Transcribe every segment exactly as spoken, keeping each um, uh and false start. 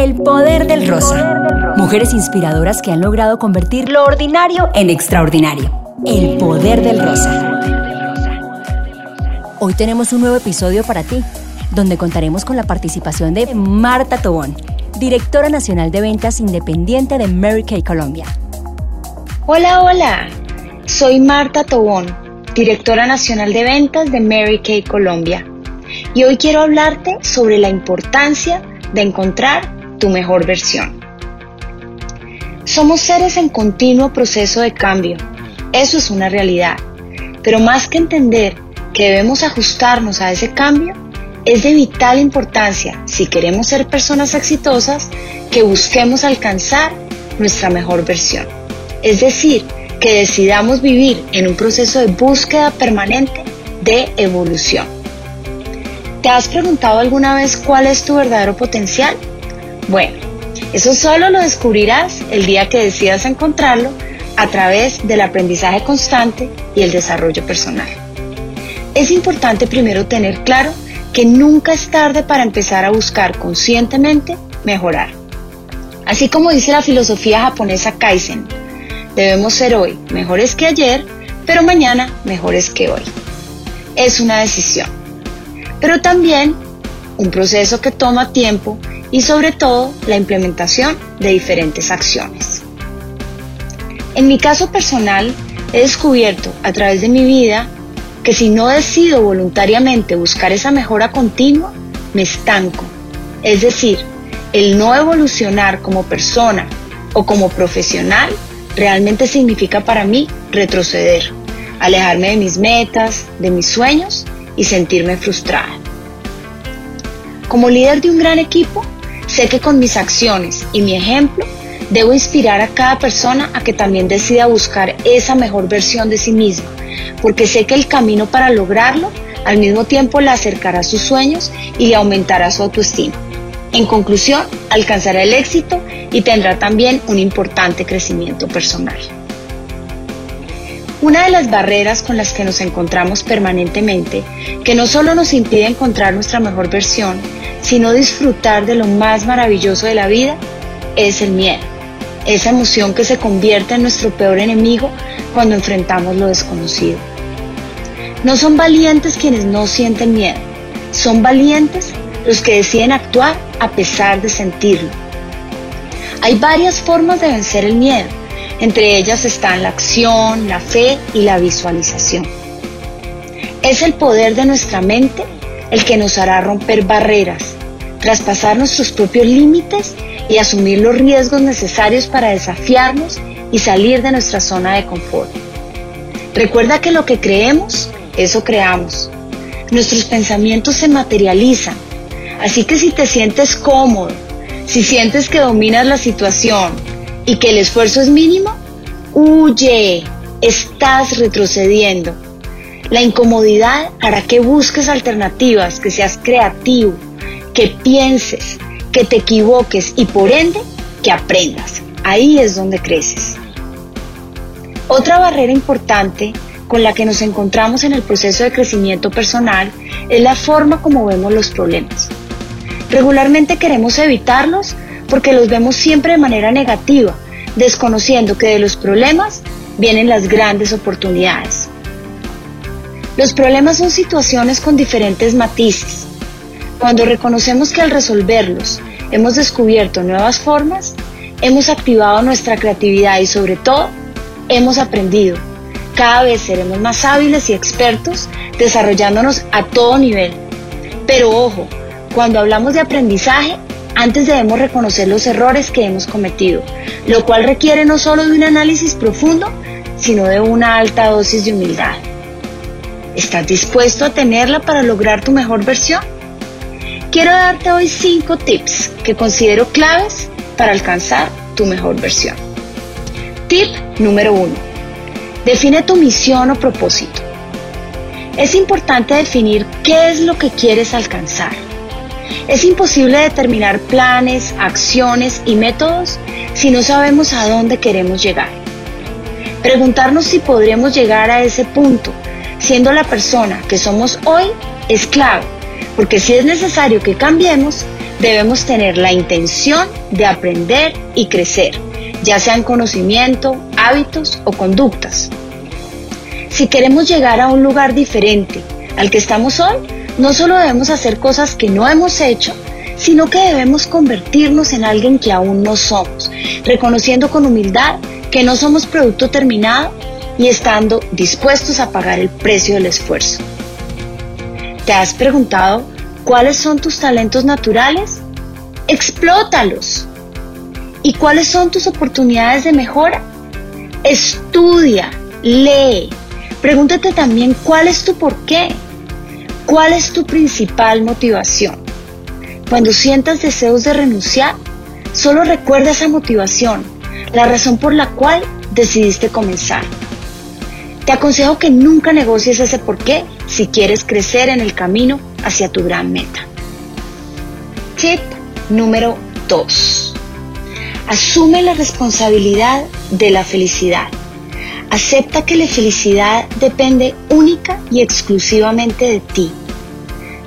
El Poder del Rosa. Mujeres inspiradoras que han logrado convertir lo ordinario en extraordinario. El Poder del Rosa. Hoy tenemos un nuevo episodio para ti, donde contaremos con la participación de Marta Tobón, directora nacional de ventas independiente de Mary Kay Colombia. Hola, hola. Soy Marta Tobón, directora nacional de ventas de Mary Kay Colombia. Y hoy quiero hablarte sobre la importancia de encontrar tu mejor versión. Somos seres en continuo proceso de cambio. Eso es una realidad. Pero más que entender que debemos ajustarnos a ese cambio, es de vital importancia, si queremos ser personas exitosas, que busquemos alcanzar nuestra mejor versión. Es decir, que decidamos vivir en un proceso de búsqueda permanente de evolución. ¿Te has preguntado alguna vez cuál es tu verdadero potencial? Bueno, eso solo lo descubrirás el día que decidas encontrarlo a través del aprendizaje constante y el desarrollo personal. Es importante primero tener claro que nunca es tarde para empezar a buscar conscientemente mejorar. Así como dice la filosofía japonesa Kaizen, debemos ser hoy mejores que ayer, pero mañana mejores que hoy. Es una decisión, pero también un proceso que toma tiempo y sobre todo la implementación de diferentes acciones. En mi caso personal, he descubierto a través de mi vida que si no decido voluntariamente buscar esa mejora continua, me estanco. Es decir, el no evolucionar como persona o como profesional realmente significa para mí retroceder, alejarme de mis metas, de mis sueños y sentirme frustrada. Como líder de un gran equipo, sé que con mis acciones y mi ejemplo, debo inspirar a cada persona a que también decida buscar esa mejor versión de sí misma, porque sé que el camino para lograrlo al mismo tiempo la acercará a sus sueños y le aumentará su autoestima. En conclusión, alcanzará el éxito y tendrá también un importante crecimiento personal. Una de las barreras con las que nos encontramos permanentemente, que no solo nos impide encontrar nuestra mejor versión, sino disfrutar de lo más maravilloso de la vida, es el miedo, esa emoción que se convierte en nuestro peor enemigo cuando enfrentamos lo desconocido. No son valientes quienes no sienten miedo, son valientes los que deciden actuar a pesar de sentirlo. Hay varias formas de vencer el miedo, entre ellas están la acción, la fe y la visualización. Es el poder de nuestra mente el que nos hará romper barreras, traspasar nuestros propios límites y asumir los riesgos necesarios para desafiarnos y salir de nuestra zona de confort. Recuerda que lo que creemos, eso creamos. Nuestros pensamientos se materializan, así que si te sientes cómodo, si sientes que dominas la situación y que el esfuerzo es mínimo, huye, estás retrocediendo. La incomodidad hará que busques alternativas, que seas creativo, que pienses, que te equivoques y por ende que aprendas. Ahí es donde creces. Otra barrera importante con la que nos encontramos en el proceso de crecimiento personal es la forma como vemos los problemas. Regularmente queremos evitarlos porque los vemos siempre de manera negativa, desconociendo que de los problemas vienen las grandes oportunidades. Los problemas son situaciones con diferentes matices. Cuando reconocemos que al resolverlos hemos descubierto nuevas formas, hemos activado nuestra creatividad y sobre todo hemos aprendido. Cada vez seremos más hábiles y expertos desarrollándonos a todo nivel. Pero ojo, cuando hablamos de aprendizaje, antes debemos reconocer los errores que hemos cometido, lo cual requiere no solo de un análisis profundo, sino de una alta dosis de humildad. ¿Estás dispuesto a tenerla para lograr tu mejor versión? Quiero darte hoy cinco tips que considero claves para alcanzar tu mejor versión. Tip número uno. Define tu misión o propósito. Es importante definir qué es lo que quieres alcanzar. Es imposible determinar planes, acciones y métodos si no sabemos a dónde queremos llegar. Preguntarnos si podremos llegar a ese punto, siendo la persona que somos hoy, es clave. Porque si es necesario que cambiemos, debemos tener la intención de aprender y crecer, ya sean conocimiento, hábitos o conductas. Si queremos llegar a un lugar diferente al que estamos hoy, no solo debemos hacer cosas que no hemos hecho, sino que debemos convertirnos en alguien que aún no somos, reconociendo con humildad que no somos producto terminado y estando dispuestos a pagar el precio del esfuerzo. ¿Te has preguntado cuáles son tus talentos naturales? ¡Explótalos! ¿Y cuáles son tus oportunidades de mejora? Estudia, lee. Pregúntate también cuál es tu porqué, cuál es tu principal motivación. Cuando sientas deseos de renunciar, solo recuerda esa motivación, la razón por la cual decidiste comenzar. Te aconsejo que nunca negocies ese porqué si quieres crecer en el camino hacia tu gran meta. Tip número dos. Asume la responsabilidad de la felicidad. Acepta que la felicidad depende única y exclusivamente de ti.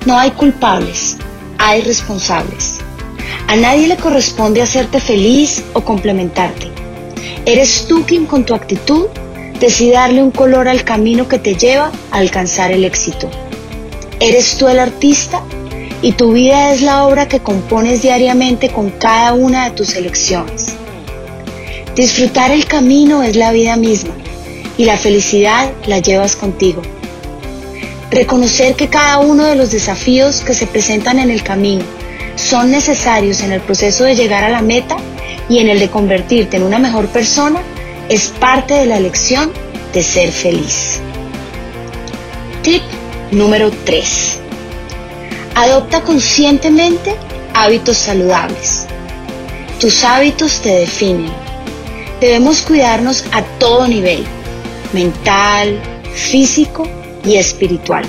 No hay culpables, hay responsables. A nadie le corresponde hacerte feliz o complementarte. Eres tú quien con tu actitud decide darle un color al camino que te lleva a alcanzar el éxito. Eres tú el artista y tu vida es la obra que compones diariamente con cada una de tus elecciones. Disfrutar el camino es la vida misma y la felicidad la llevas contigo. Reconocer que cada uno de los desafíos que se presentan en el camino son necesarios en el proceso de llegar a la meta y en el de convertirte en una mejor persona es parte de la elección de ser feliz. Tip número tres. Adopta conscientemente hábitos saludables. Tus hábitos te definen. Debemos cuidarnos a todo nivel, mental, físico y espiritual.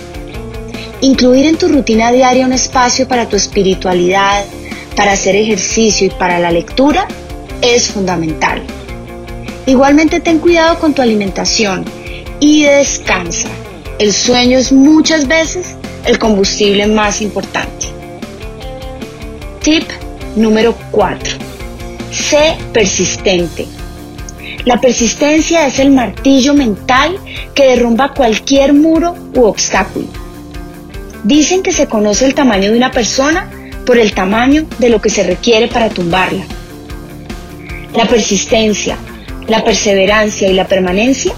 Incluir en tu rutina diaria un espacio para tu espiritualidad, para hacer ejercicio y para la lectura es fundamental. Igualmente ten cuidado con tu alimentación y descansa. El sueño es muchas veces el combustible más importante. Tip número cuatro. Sé persistente. La persistencia es el martillo mental que derrumba cualquier muro u obstáculo. Dicen que se conoce el tamaño de una persona por el tamaño de lo que se requiere para tumbarla. La persistencia, la perseverancia y la permanencia,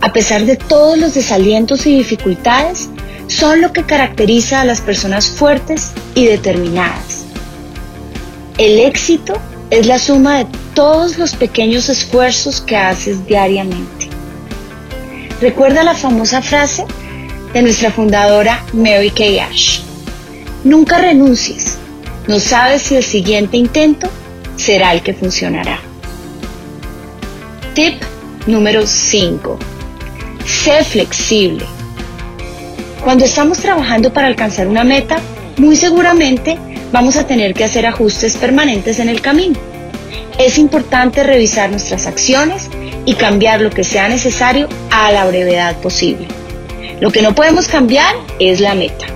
a pesar de todos los desalientos y dificultades, son lo que caracteriza a las personas fuertes y determinadas. El éxito es la suma de todos los pequeños esfuerzos que haces diariamente. Recuerda la famosa frase de nuestra fundadora Mary Kay Ash. Nunca renuncies, no sabes si el siguiente intento será el que funcionará. Tip número cinco. Sé flexible. Cuando estamos trabajando para alcanzar una meta, muy seguramente vamos a tener que hacer ajustes permanentes en el camino. Es importante revisar nuestras acciones y cambiar lo que sea necesario a la brevedad posible. Lo que no podemos cambiar es la meta.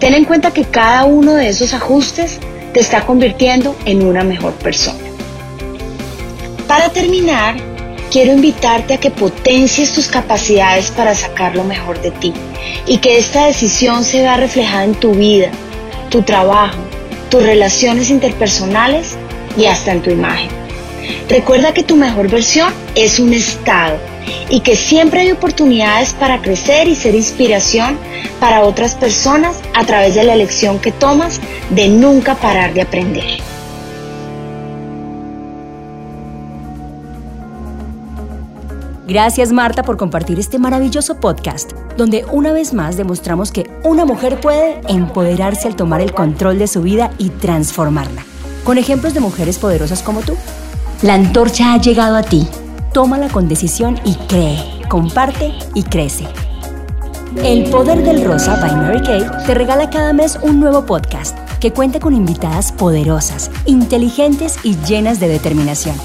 Ten en cuenta que cada uno de esos ajustes te está convirtiendo en una mejor persona. Para terminar, quiero invitarte a que potencies tus capacidades para sacar lo mejor de ti y que esta decisión se vea reflejada en tu vida, tu trabajo, tus relaciones interpersonales y hasta en tu imagen. Recuerda que tu mejor versión es un estado y que siempre hay oportunidades para crecer y ser inspiración para otras personas a través de la elección que tomas de nunca parar de aprender. Gracias, Marta, por compartir este maravilloso podcast, donde una vez más demostramos que una mujer puede empoderarse al tomar el control de su vida y transformarla, con ejemplos de mujeres poderosas como tú. La antorcha ha llegado a ti. Tómala con decisión y cree, comparte y crece. El Poder del Rosa by Mary Kay te regala cada mes un nuevo podcast que cuenta con invitadas poderosas, inteligentes y llenas de determinación.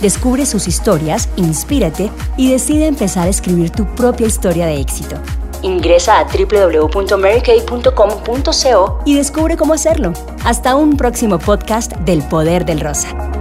Descubre sus historias, inspírate y decide empezar a escribir tu propia historia de éxito. Ingresa a doble u doble u doble u punto mary kay punto com punto co y descubre cómo hacerlo. Hasta un próximo podcast del Poder del Rosa.